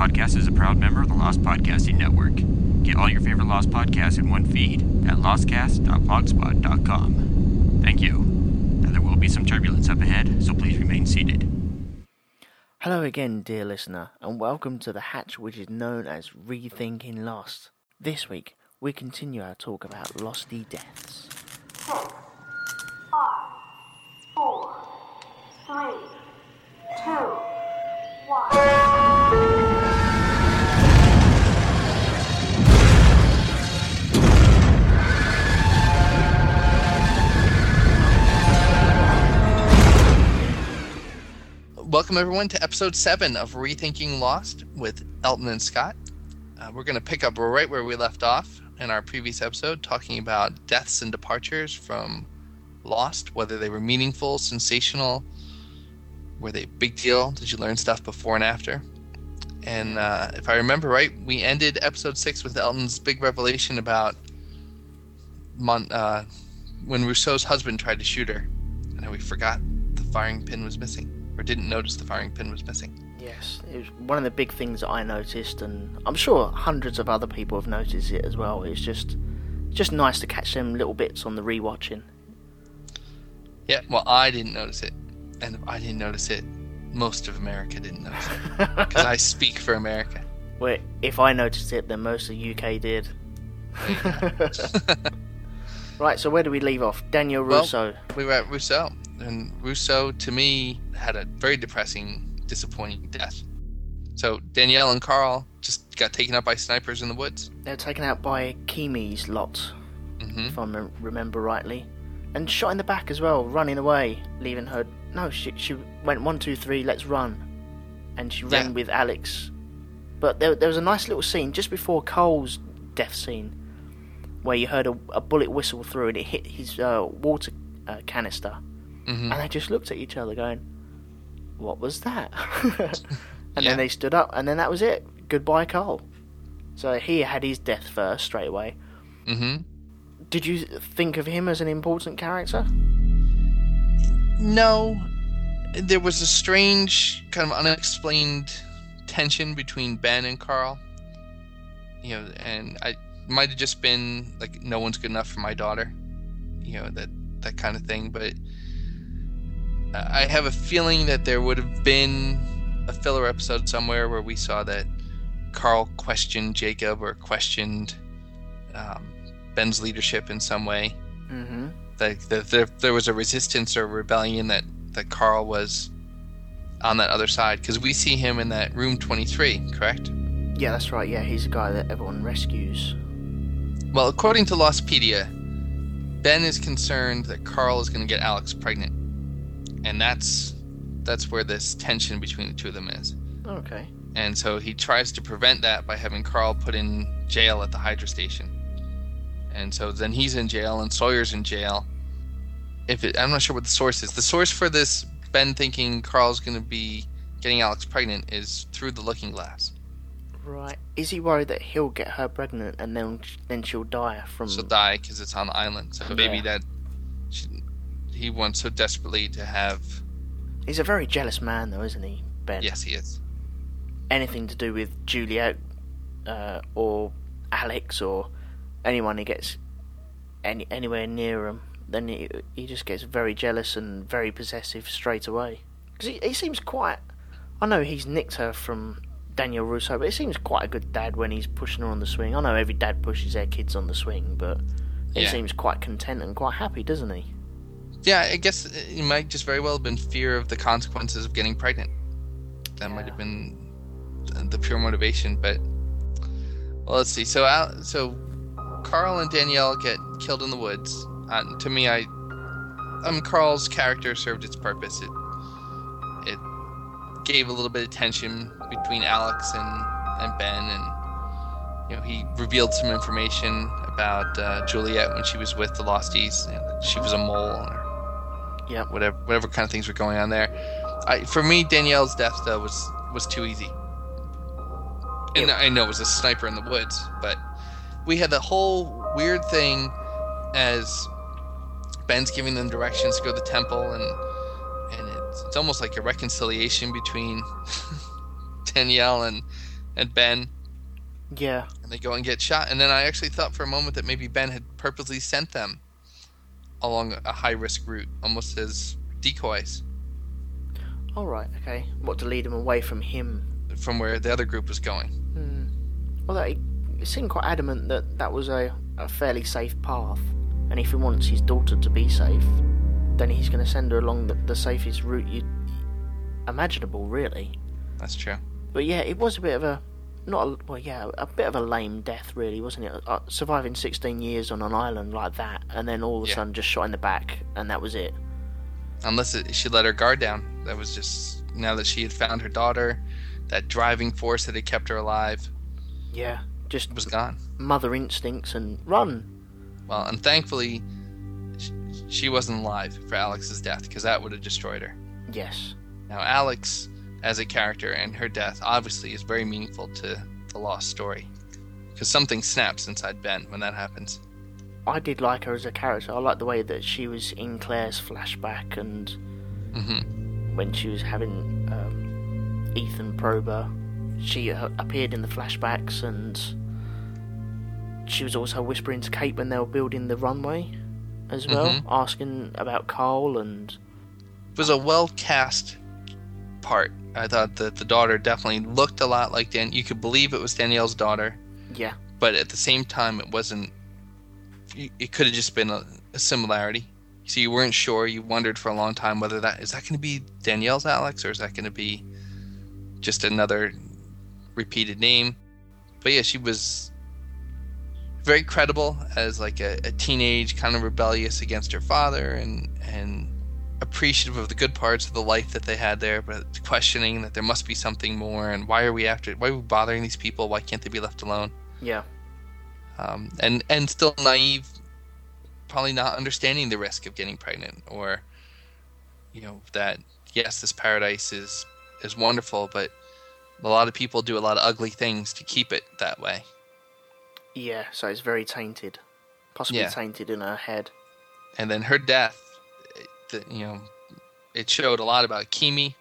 Podcast is a proud member of the Lost Podcasting Network. Get all your favorite Lost podcasts in one feed at lostcast.blogspot.com. Thank you. Now there will be some turbulence up ahead, so please remain seated. Hello again, dear listener, and welcome to the hatch which is known as Rethinking Lost. This week, we continue our talk about Losty deaths. 6, 5, 4, 3, 2, 1... Welcome, everyone, to Episode 7 of Rethinking Lost with Elton and Scott. We're going to pick up right where we left off in our previous episode, talking about deaths and departures from Lost, whether they were meaningful, sensational, were they a big deal, did you learn stuff before and after? And if I remember right, we ended Episode 6 with Elton's big revelation about when Rousseau's husband tried to shoot her, and how we forgot the firing pin was missing. Or didn't notice the firing pin was missing. Yes, it was one of the big things that I noticed, and I'm sure hundreds of other people have noticed it as well. It's just nice to catch them little bits on the rewatching. Yeah, well, I didn't notice it, and if I didn't notice it, most of America didn't notice it, because I speak for America. Well, if I noticed it, then most of the UK did. Right, so where do we leave off? Daniel Rousseau. Well, we were at Rousseau. And Rousseau, to me, had a very depressing, disappointing death. So Danielle and Carl just got taken out by snipers in the woods. They were taken out by Kimi's lot, if I remember rightly. And shot in the back as well, running away, leaving her... No, she went 1, 2, 3, let's run. And she ran with Alex. But there was a nice little scene just before Cole's death scene, where you heard a bullet whistle through and it hit his water canister. Mm-hmm. And they just looked at each other going, what was that? Then they stood up, and then that was it. Goodbye, Carl. So he had his death first, straight away. Mm-hmm. Did you think of him as an important character? No. There was a strange, kind of unexplained tension between Ben and Carl. You know, and I might have just been, like, no one's good enough for my daughter. You know, that kind of thing, but... I have a feeling that there would have been a filler episode somewhere where we saw that Carl questioned Jacob or questioned Ben's leadership in some way. Mm-hmm. There was a resistance or rebellion that Carl was on that other side. Because we see him in that room 23, correct? Yeah, that's right. Yeah, he's the guy that everyone rescues. Well, according to Lostpedia, Ben is concerned that Carl is going to get Alex pregnant. And that's where this tension between the two of them is. Okay. And so he tries to prevent that by having Carl put in jail at the Hydra station. And so then he's in jail and Sawyer's in jail. I'm not sure what the source is. The source for this Ben thinking Carl's going to be getting Alex pregnant is through the Looking Glass. Right. Is he worried that he'll get her pregnant and then she'll die from... She'll die because it's on the island. So maybe that... He wants so desperately to have... He's a very jealous man, though, isn't he, Ben? Yes, he is. Anything to do with Juliet or Alex or anyone he gets anywhere near him, then he just gets very jealous and very possessive straight away. Because he seems quite... I know he's nicked her from Daniel Rousseau, but he seems quite a good dad when he's pushing her on the swing. I know every dad pushes their kids on the swing, but he seems quite content and quite happy, doesn't he? Yeah, I guess it might just very well have been fear of the consequences of getting pregnant. That might have been the pure motivation, but... Well, let's see. So Carl and Danielle get killed in the woods. To me, Carl's character served its purpose. It gave a little bit of tension between Alex and Ben, and you know, he revealed some information about Juliet when she was with the Losties. She was a mole. Yeah, whatever kind of things were going on there. For me, Danielle's death though was too easy. And I know it was a sniper in the woods, but we had the whole weird thing as Ben's giving them directions to go to the temple, and it's almost like a reconciliation between Danielle and and Ben. Yeah. And they go and get shot. And then I actually thought for a moment that maybe Ben had purposely sent them along a high-risk route, almost as decoys. All right, okay. What, to lead them away from him? From where the other group was going. Hmm. Although he seemed quite adamant that that was a fairly safe path. And if he wants his daughter to be safe, then he's going to send her along the safest route imaginable, really. That's true. But yeah, it was a bit of a bit of a lame death, really, wasn't it? Surviving 16 years on an island like that, and then all of a sudden just shot in the back, and that was it. Unless she let her guard down. That was just, now that she had found her daughter, that driving force that had kept her alive. Yeah, just was gone. Mother instincts and run. Well, and thankfully, she wasn't alive for Alex's death, because that would have destroyed her. Yes. Now, Alex, as a character, and her death, obviously, is very meaningful to the Lost story. Because something snaps inside Ben when that happens. I did like her as a character. I liked the way that she was in Claire's flashback, and when she was having Ethan Prober, she appeared in the flashbacks, and she was also whispering to Kate when they were building the runway as well, asking about Carl, and it was a well-cast part. I thought that the daughter definitely looked a lot like Dan. You could believe it was Danielle's daughter. Yeah. But at the same time, it wasn't. It could have just been a similarity. So you weren't sure. You wondered for a long time whether that going to be Danielle's Alex, or is that going to be just another repeated name? But yeah, she was very credible as like a teenage, kind of rebellious against her father, and appreciative of the good parts of the life that they had there, but questioning that there must be something more, and why are we after it? Why are we bothering these people? Why can't they be left alone? Yeah. And still naive, probably not understanding the risk of getting pregnant, or, you know, that, yes, this paradise is wonderful, but a lot of people do a lot of ugly things to keep it that way. Yeah, so it's very tainted. Possibly tainted in her head. And then her death, it showed a lot about Kimi,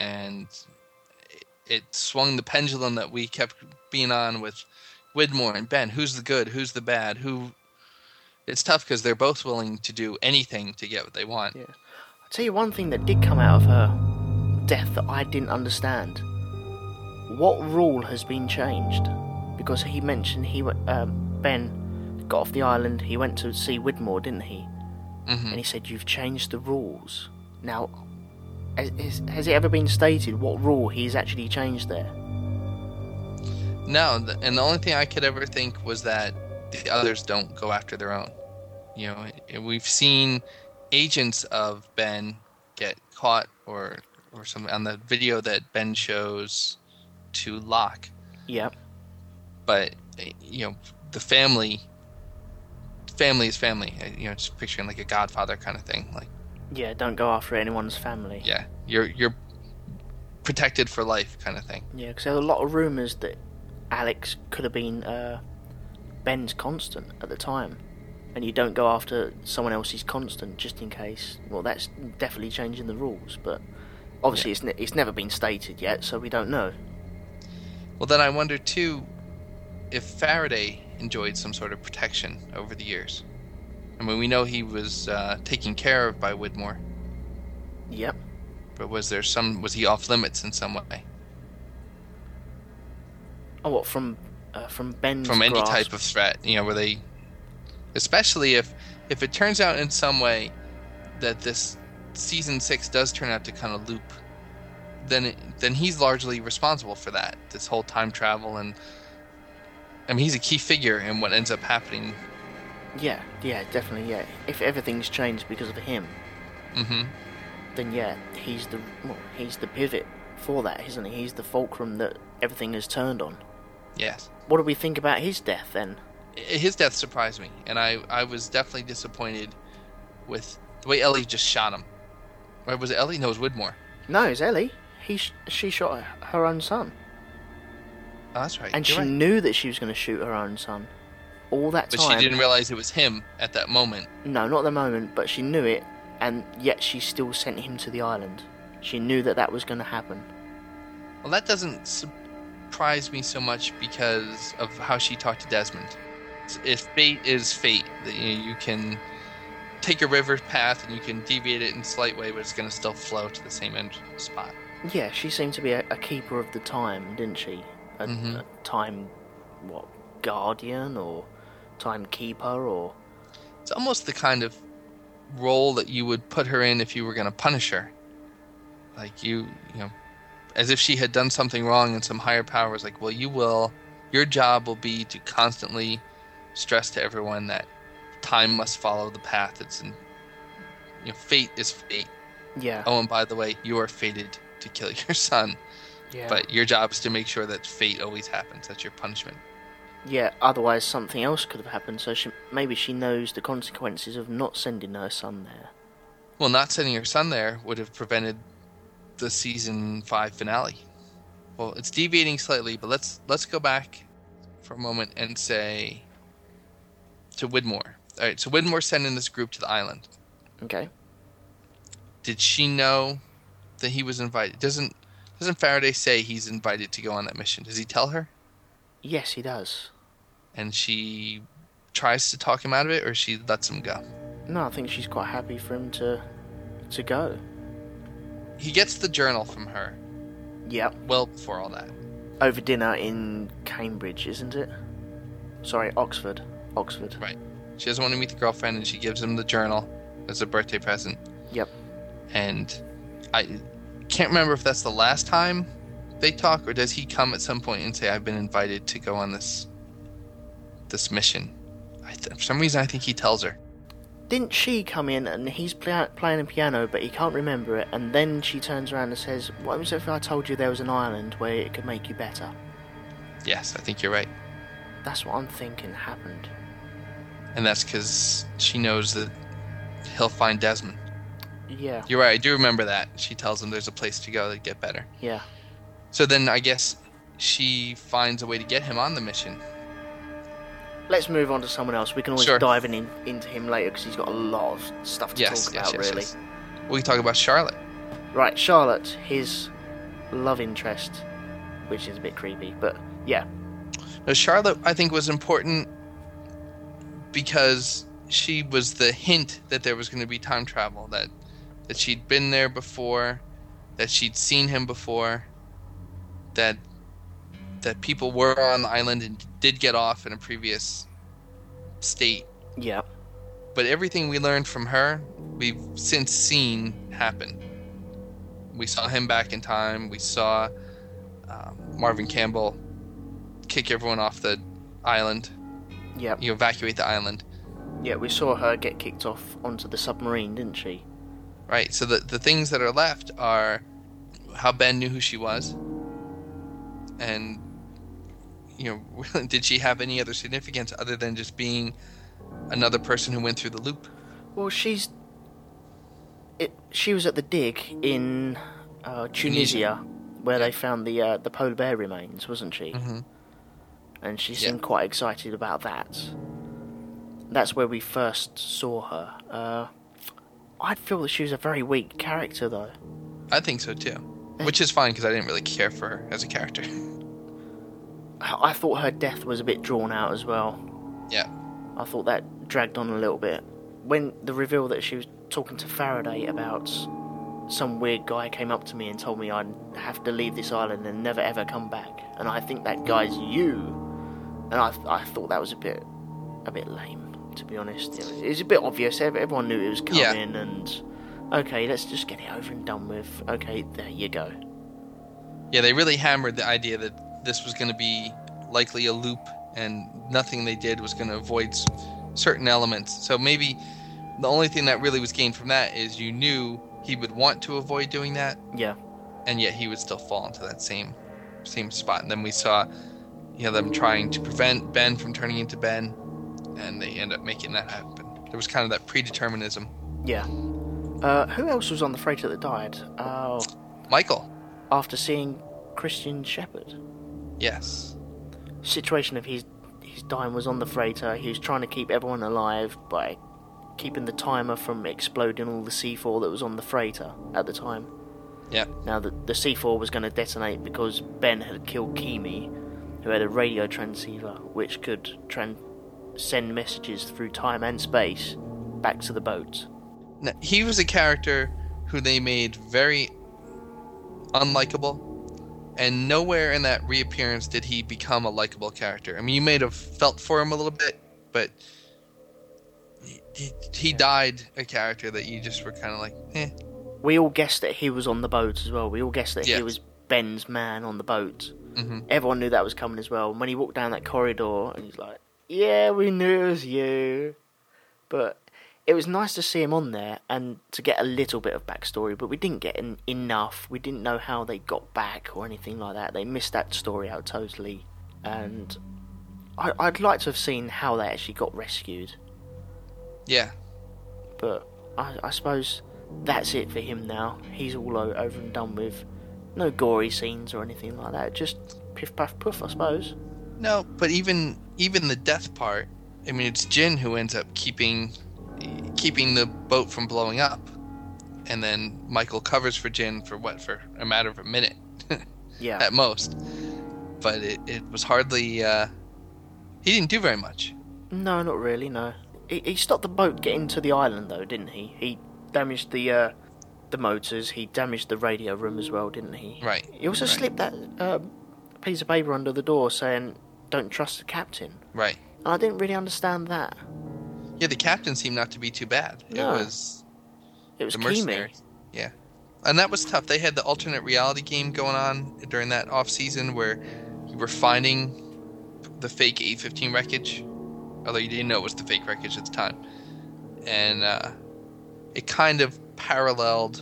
and it swung the pendulum that we kept being on with Widmore and Ben. Who's the good? Who's the bad? Who? It's tough because they're both willing to do anything to get what they want. Yeah. I'll tell you one thing that did come out of her death that I didn't understand. What rule has been changed? Because he mentioned Ben got off the island. He went to see Widmore, didn't he? Mm-hmm. And he said, "You've changed the rules." Now, has it ever been stated what rule he's actually changed there? No, and the only thing I could ever think was that the others don't go after their own. You know, we've seen agents of Ben get caught or something on the video that Ben shows to Locke. Yep. But, you know, the family... Family is family. You know, just picturing like a Godfather kind of thing. Like, yeah, don't go after anyone's family. Yeah, you're protected for life kind of thing. Yeah, because there were a lot of rumours that Alex could have been Ben's constant at the time. And you don't go after someone else's constant just in case. Well, that's definitely changing the rules. But obviously it's never been stated yet, so we don't know. Well, then I wonder too if Faraday enjoyed some sort of protection over the years. I mean, we know he was taken care of by Widmore. Yep. But was he off limits in some way? Oh, what, from Ben's grasp? From any type of threat, you know, where they... Especially if it turns out in some way that this Season 6 does turn out to kind of loop, then he's largely responsible for that, this whole time travel, and I mean, he's a key figure in what ends up happening. Yeah, definitely, yeah. If everything's changed because of him, then yeah, he's the pivot for that, isn't he? He's the fulcrum that everything has turned on. Yes. What do we think about his death, then? His death surprised me, and I was definitely disappointed with the way Ellie just shot him. Right, was it Ellie? No, it was Widmore. No, it was Ellie. She shot her own son. Oh, that's right. And she knew that she was going to shoot her own son all that time. But she didn't realize it was him at that moment. No, not the moment, but she knew it, and yet she still sent him to the island. She knew that was going to happen. Well, that doesn't surprised me so much because of how she talked to Desmond. If fate is fate, you can take a river path and you can deviate it in a slight way, but it's going to still flow to the same end spot. Yeah, she seemed to be a keeper of the time, didn't she? A time, guardian or timekeeper or... It's almost the kind of role that you would put her in if you were going to punish her. Like, you know, as if she had done something wrong and some higher power was like, well, your job will be to constantly stress to everyone that time must follow the path it's in. You know, fate is fate. Yeah. Oh, and by the way, you are fated to kill your son. Yeah. But your job is to make sure that fate always happens. That's your punishment. Yeah, otherwise something else could have happened, so maybe she knows the consequences of not sending her son there. Well, not sending her son there would have prevented the season 5 finale. Well, it's deviating slightly, but let's go back for a moment and say to Widmore. All right, so Widmore sent in this group to the island. Okay. Did she know that he was invited? Doesn't Faraday say he's invited to go on that mission? Does he tell her? Yes, he does. And she tries to talk him out of it, or she lets him go? No, I think she's quite happy for him to go. He gets the journal from her. Yep. Well before all that. Over dinner in Cambridge, isn't it? Sorry, Oxford. Right. She doesn't want to meet the girlfriend, and she gives him the journal as a birthday present. Yep. And I can't remember if that's the last time they talk, or does he come at some point and say, I've been invited to go on this mission? For some reason, I think he tells her. Didn't she come in and he's playing the piano, but he can't remember it, and then she turns around and says, what was it if I told you there was an island where it could make you better? Yes, I think you're right. That's what I'm thinking happened. And that's because she knows that he'll find Desmond. Yeah. You're right, I do remember that. She tells him there's a place to go to get better. Yeah. So then I guess she finds a way to get him on the mission. Let's move on to someone else. We can always dive into him later because he's got a lot of stuff to talk about, really. Yes. We can talk about Charlotte. Right, Charlotte, his love interest, which is a bit creepy, but yeah. Now, Charlotte, I think, was important because she was the hint that there was going to be time travel, that she'd been there before, that she'd seen him before, that people were on the island and did get off in a previous state. Yeah. But everything we learned from her, we've since seen happen. We saw him back in time. We saw Marvin Campbell kick everyone off the island. Yeah. You evacuate the island. Yeah, we saw her get kicked off onto the submarine, didn't she? Right, so the things that are left are how Ben knew who she was. And, you know, did she have any other significance other than just being another person who went through the loop? Well, she was at the dig in Tunisia, where they found the polar bear remains, wasn't she? Mm-hmm. And she seemed quite excited about that. That's where we first saw her. I feel that she was a very weak character, though. I think so, too. Which is fine, because I didn't really care for her as a character. I thought her death was a bit drawn out as well. Yeah. I thought that dragged on a little bit. When the reveal that she was talking to Faraday about some weird guy came up to me and told me I'd have to leave this island and never ever come back. And I think that guy's you. And I thought that was a bit lame, to be honest. It was a bit obvious. Everyone knew it was coming and... Okay, let's just get it over and done with. Okay, there you go. Yeah, they really hammered the idea that this was going to be likely a loop and nothing they did was going to avoid certain elements. So maybe the only thing that really was gained from that is you knew he would want to avoid doing that. Yeah. And yet he would still fall into that same spot. And then we saw, you know, them trying to prevent Ben from turning into Ben, and they end up making that happen. There was kind of that predeterminism. Yeah. Who else was on the freighter that died? Michael. After seeing Christian Shepherd. Yes. Situation of his dying was on the freighter. He was trying to keep everyone alive by keeping the timer from exploding all the C4 that was on the freighter at the time. Yeah. Now, the C4 was going to detonate because Ben had killed Kimi, who had a radio transceiver which could send messages through time and space back to the boat. Now, he was a character who they made very unlikable, and nowhere in that reappearance did he become a likable character. I mean, you may have felt for him a little bit, but he died a character that you just were kind of like, eh. We all guessed that he was on the boat as well. We all guessed that he was Ben's man on the boat. Mm-hmm. Everyone knew that was coming as well. And when he walked down that corridor, and he's like, yeah, we knew it was you. But it was nice to see him on there and to get a little bit of backstory, but we didn't get enough. We didn't know how they got back or anything like that. They missed that story out totally. And I'd like to have seen how they actually got rescued. Yeah. But I suppose that's it for him now. He's all over and done with. No gory scenes or anything like that. Just piff, puff, poof, I suppose. No, but even the death part, I mean, it's Jin who ends up keeping the boat from blowing up. And then Michael covers for Jin for a matter of a minute. Yeah. At most. But it was hardly... he didn't do very much. No, not really, no. He stopped the boat getting to the island, though, didn't he? He damaged the motors. He damaged the radio room as well, didn't he? Right. He also slipped that piece of paper under the door saying, "Don't trust the captain." Right. And I didn't really understand that. Yeah, the captain seemed not to be too bad. No. It was the mercenary. Yeah. And that was tough. They had the alternate reality game going on during that off-season where you were finding the fake 815 wreckage, although you didn't know it was the fake wreckage at the time. And it kind of paralleled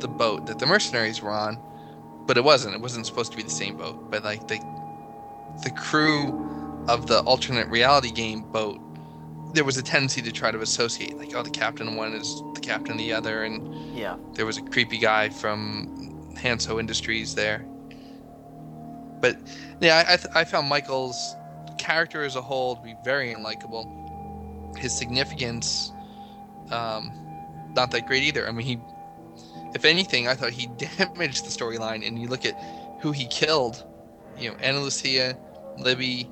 the boat that the mercenaries were on, but it wasn't supposed to be the same boat. But like the crew of the alternate reality game boat, there was a tendency to try to associate, like, oh, the captain of one is the captain of the other. And yeah, there was a creepy guy from Hanso Industries there. But yeah, I found Michael's character as a whole to be very unlikable. His significance, not that great either. I mean, if anything, I thought he damaged the storyline. And you look at who he killed, you know, Ana Lucia, Libby.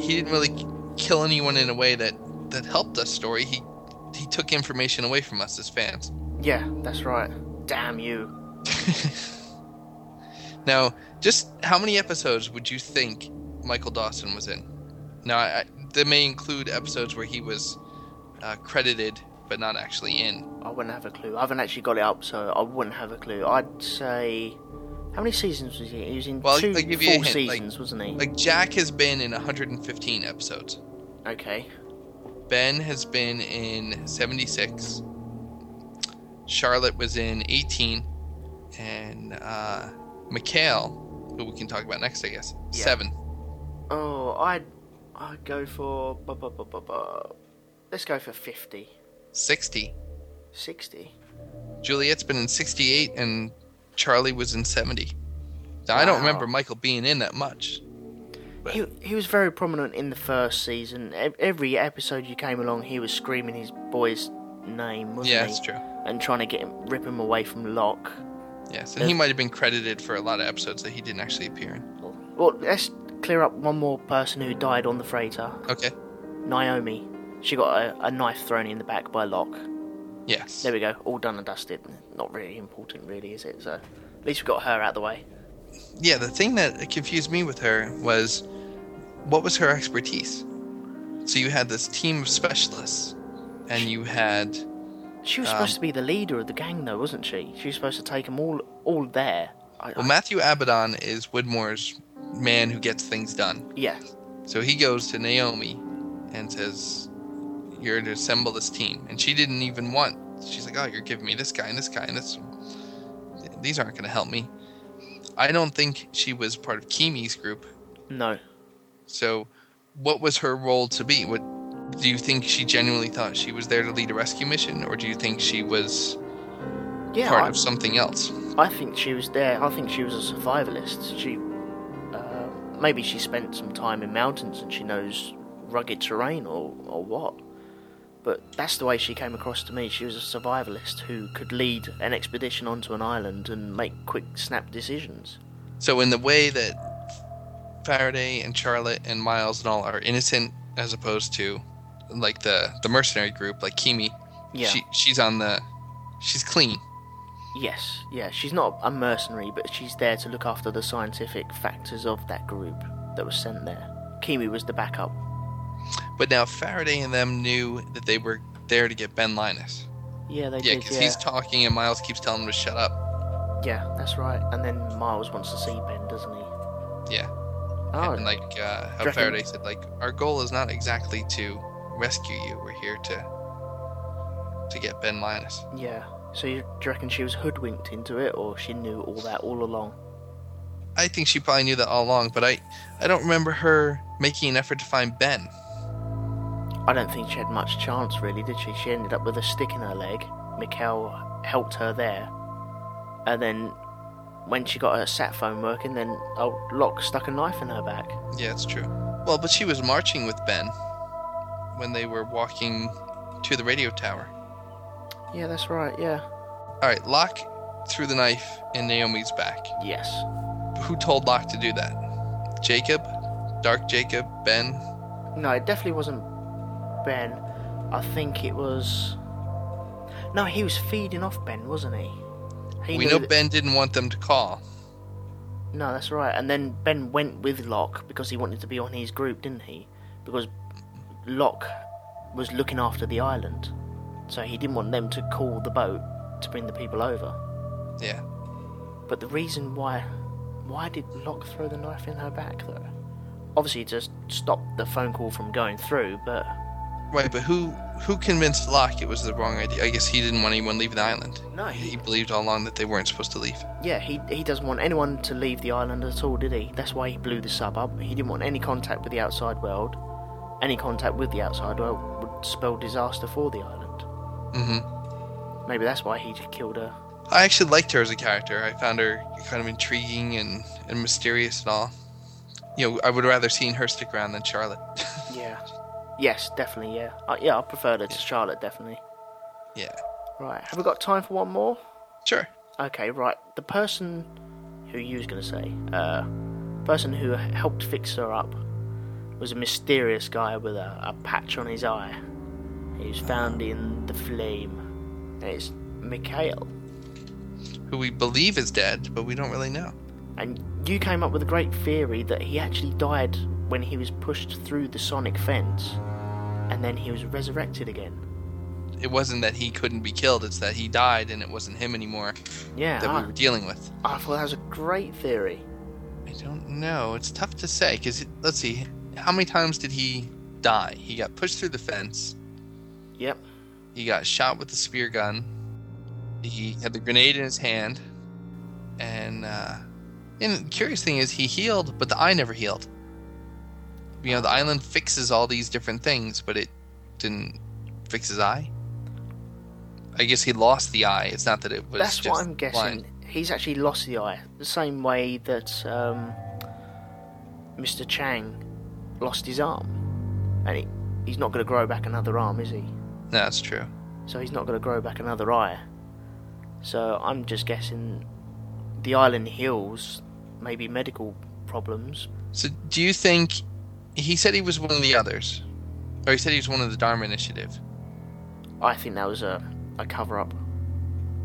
He didn't really kill anyone in a way that helped us story. He took information away from us as fans. Yeah, that's right. Damn you. Now, just how many episodes would you think Michael Dawson was in? Now, they may include episodes where he was credited but not actually in. I wouldn't have a clue. I haven't actually got it up, so I wouldn't have a clue. I'd say... How many seasons was he in? He was in four seasons, wasn't he? Like, Jack has been in 115 episodes. Okay. Ben has been in 76. Charlotte was in 18. And Mikhail, who we can talk about next, I guess, 7. Oh, I'd go for... Let's go for 50. 60. Juliet's been in 68 and Charlie was in 70. Now, wow. I don't remember Michael being in that much. But he was very prominent in the first season. Every episode you came along, he was screaming his boy's name, wasn't he? Yeah, that's true. And trying to rip him away from Locke. Yes, and he might have been credited for a lot of episodes that he didn't actually appear in. Well, let's clear up one more person who died on the freighter. Okay. Naomi. She got a knife thrown in the back by Locke. Yes. There we go. All done and dusted. Not really important, really, is it? So at least we got her out of the way. Yeah, the thing that confused me with her was, what was her expertise? So you had this team of specialists, and you had... She was supposed to be the leader of the gang, though, wasn't she? She was supposed to take them all there. Well, Matthew Abaddon is Widmore's man who gets things done. Yeah. So he goes to Naomi and says... You're to assemble this team. And she didn't even want... She's like, oh, you're giving me this guy and this guy and this... These aren't going to help me. I don't think she was part of Kimi's group. No. So what was her role to be? Do you think she genuinely thought she was there to lead a rescue mission? Or do you think she was part of something else? I think she was there. I think she was a survivalist. She maybe she spent some time in mountains and she knows rugged terrain or what. But that's the way she came across to me. She was a survivalist who could lead an expedition onto an island and make quick, snap decisions. So in the way that Faraday and Charlotte and Miles and all are innocent, as opposed to like the mercenary group, like Kimi, yeah. she's clean. Yes, yeah, she's not a mercenary, but she's there to look after the scientific factors of that group that was sent there. Kimi was the backup. But now Faraday and them knew that they were there to get Ben Linus. Yeah, they did. Yeah, because he's talking and Miles keeps telling him to shut up. Yeah, that's right. And then Miles wants to see Ben, doesn't he? Yeah. Oh. And like how Faraday said, like, our goal is not exactly to rescue you. We're here to get Ben Linus. Yeah. So you reckon she was hoodwinked into it, or she knew all that all along? I think she probably knew that all along, but I don't remember her making an effort to find Ben. I don't think she had much chance, really, did she? She ended up with a stick in her leg. Mikhail helped her there. And then when she got her sat phone working, then Locke stuck a knife in her back. Yeah, it's true. Well, but she was marching with Ben when they were walking to the radio tower. Yeah, that's right, yeah. All right, Locke threw the knife in Naomi's back. Yes. Who told Locke to do that? Jacob? Dark Jacob? Ben? No, it definitely wasn't Ben. I think it was... No, he was feeding off Ben, wasn't he? We know Ben didn't want them to call. No, that's right. And then Ben went with Locke because he wanted to be on his group, didn't he? Because Locke was looking after the island. So he didn't want them to call the boat to bring the people over. Yeah. But the reason why did Locke throw the knife in her back, though? Obviously, to stop the phone call from going through, but... Right, but who convinced Locke it was the wrong idea? I guess he didn't want anyone leaving the island. No, he believed all along that they weren't supposed to leave. Yeah, he doesn't want anyone to leave the island at all, did he? That's why he blew the sub up. He didn't want any contact with the outside world. Any contact with the outside world would spell disaster for the island. Mm-hmm. Maybe that's why he killed her. I actually liked her as a character. I found her kind of intriguing and mysterious and all. You know, I would rather seen her stick around than Charlotte. Yeah. Yes, definitely, yeah. I preferred her to Charlotte, definitely. Yeah. Right, have we got time for one more? Sure. Okay, right. The person who you was going to say, person who helped fix her up was a mysterious guy with a patch on his eye. He was found in the flame. And it's Mikhail. Who we believe is dead, but we don't really know. And you came up with a great theory that he actually died when he was pushed through the sonic fence, and then he was resurrected again. It wasn't that he couldn't be killed, it's that he died and it wasn't him anymore that we were dealing with. I thought that was a great theory. I don't know. It's tough to say, because, let's see, how many times did he die? He got pushed through the fence. Yep. He got shot with a spear gun. He had the grenade in his hand. And the curious thing is, he healed, but the eye never healed. You know, the island fixes all these different things, but it didn't fix his eye. I guess he lost the eye. It's not that it was just blind. That's what I'm guessing. He's actually lost the eye. The same way that Mr. Chang lost his arm. And he's not going to grow back another arm, is he? No, that's true. So he's not going to grow back another eye. So I'm just guessing the island heals maybe medical problems. So do you think... He said he was one of the others. Or he said he was one of the Dharma Initiative. I think that was a cover-up.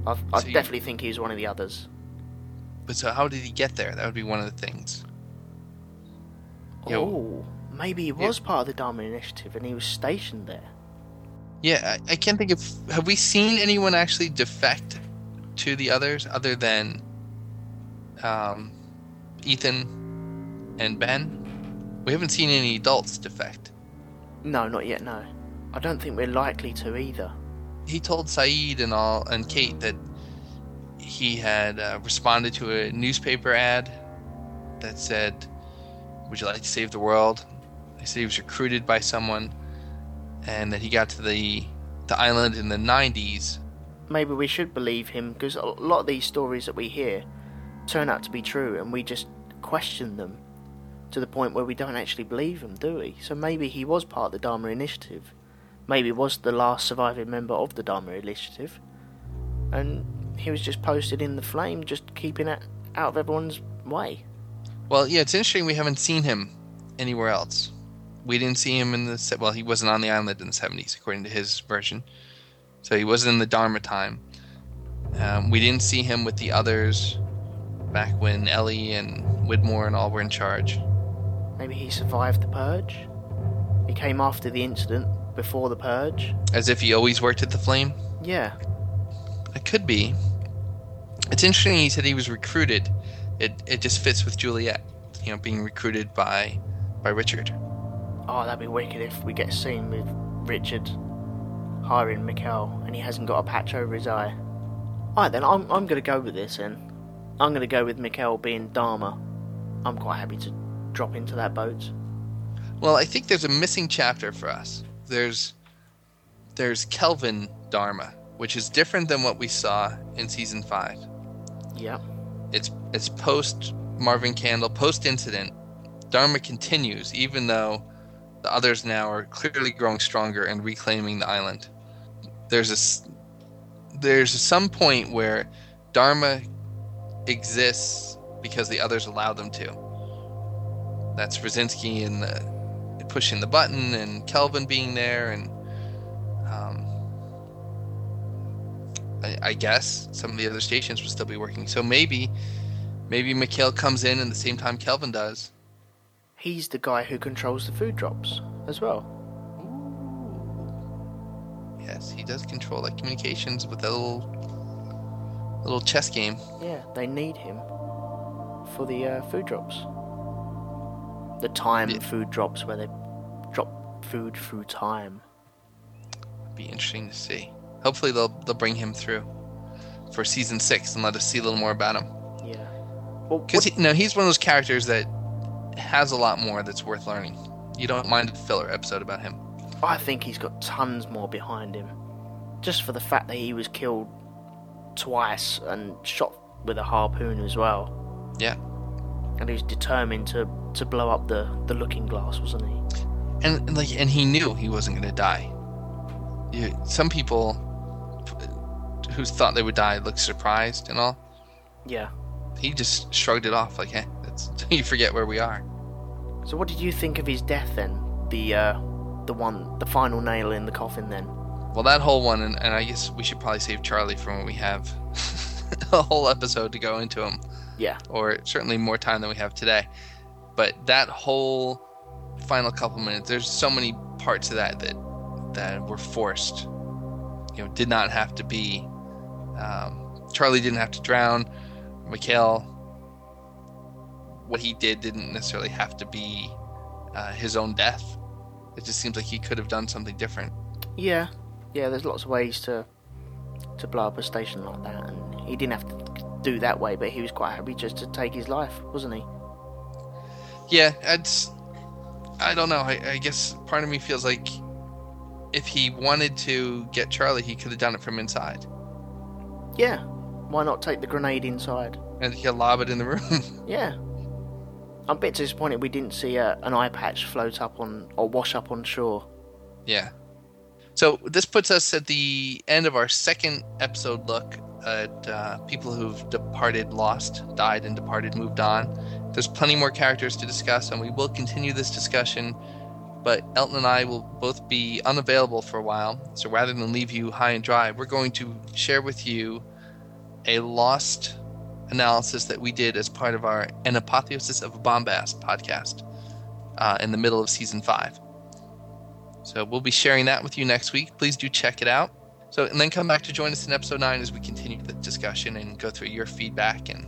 I definitely think he was one of the others. But so how did he get there? That would be one of the things. Maybe he was part of the Dharma Initiative and he was stationed there. Yeah, I can't think of... Have we seen anyone actually defect to the others other than Ethan and Ben? We haven't seen any adults defect. No, not yet, no. I don't think we're likely to either. He told Saeed and Kate that he had responded to a newspaper ad that said, "Would you like to save the world?" They said he was recruited by someone and that he got to the island in the 90s. Maybe we should believe him, because a lot of these stories that we hear turn out to be true and we just question them. To the point where we don't actually believe him, do we? So maybe he was part of the Dharma Initiative, maybe was the last surviving member of the Dharma Initiative, and he was just posted in the flame, just keeping it out of everyone's way. Well, yeah, it's interesting we haven't seen him anywhere else. We didn't see him in the... Well, he wasn't on the island in the 70s, according to his version. So he wasn't in the Dharma time. We didn't see him with the others back when Ellie and Widmore and all were in charge. Maybe he survived the Purge? He came after the incident, before the Purge? As if he always worked at the Flame? Yeah. It could be. It's interesting he said he was recruited. It just fits with Juliet, you know, being recruited by Richard. Oh, that'd be wicked if we get a scene with Richard hiring Mikhail and he hasn't got a patch over his eye. Alright then, I'm going to go with this then. I'm going to go with Mikhail being Dharma. I'm quite happy to drop into that boat. Well, I think there's a missing chapter for us. There's Kelvin Dharma, which is different than what we saw in Season 5. Yeah. It's post Marvin Candle, post incident. Dharma continues, even though the others now are clearly growing stronger and reclaiming the island. There's some point where Dharma exists because the others allow them to. That's Brzezinski and pushing the button, and Kelvin being there, and I guess some of the other stations will still be working. So maybe Mikhail comes in at the same time Kelvin does. He's the guy who controls the food drops as well. Ooh. Yes, he does control that communications with a little chess game. Yeah, they need him for the food drops. The time food drops, where they drop food through time. It'd be interesting to see. Hopefully they'll bring him through for Season 6 and let us see a little more about him. Yeah. Because he's one of those characters that has a lot more that's worth learning. You don't mind a filler episode about him. I think he's got tons more behind him. Just for the fact that he was killed twice and shot with a harpoon as well. Yeah. And he was determined to blow up the Looking Glass, wasn't he? And he knew he wasn't going to die. Some people who thought they would die looked surprised and all. Yeah. He just shrugged it off like, hey, you forget where we are. So what did you think of his death then? The final nail in the coffin then? Well, that whole one, and I guess we should probably save Charlie from what we have. A whole episode to go into him. Yeah. Or certainly more time than we have today. But that whole final couple minutes, there's so many parts of that were forced. You know, did not have to be. Charlie didn't have to drown. Mikhail, what he did didn't necessarily have to be his own death. It just seems like he could have done something different. Yeah. Yeah, there's lots of ways to blow up a station like that, and he didn't have to do that way, but he was quite happy just to take his life, wasn't he? Yeah, I don't know. I guess part of me feels like if he wanted to get Charlie, he could have done it from inside. Yeah. Why not take the grenade inside? And he'll lob it in the room. Yeah. I'm a bit disappointed we didn't see an eye patch float up on or wash up on shore. Yeah. So this puts us at the end of our second episode look at people who've departed, lost, died, and departed, moved on. There's plenty more characters to discuss, and we will continue this discussion, but Elton and I will both be unavailable for a while, so rather than leave you high and dry, we're going to share with you a Lost analysis that we did as part of our An Apotheosis of Bombast podcast in the middle of Season 5. So we'll be sharing that with you next week. Please do check it out. So, and then come back to join us in Episode 9 as we continue the discussion and go through your feedback and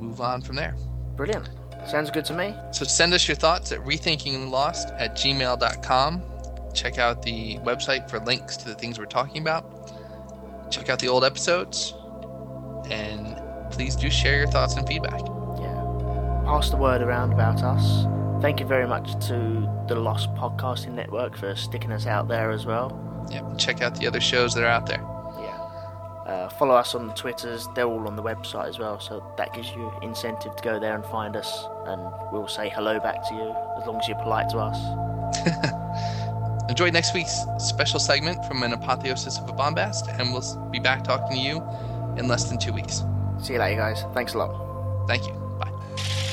move on from there. Brilliant. Sounds good to me. So send us your thoughts at rethinkinglost@gmail.com. Check out the website for links to the things we're talking about. Check out the old episodes. And please do share your thoughts and feedback. Yeah. Pass the word around about us. Thank you very much to the Lost Podcasting Network for sticking us out there as well. Yeah. Check out the other shows that are out there. Follow us on the Twitters. They're all on the website as well, so that gives you incentive to go there and find us, and we'll say hello back to you as long as you're polite to us. Enjoy next week's special segment from an Apotheosis of Bombast, and we'll be back talking to you in less than 2 weeks. See you later, guys. Thanks a lot. Thank you. Bye.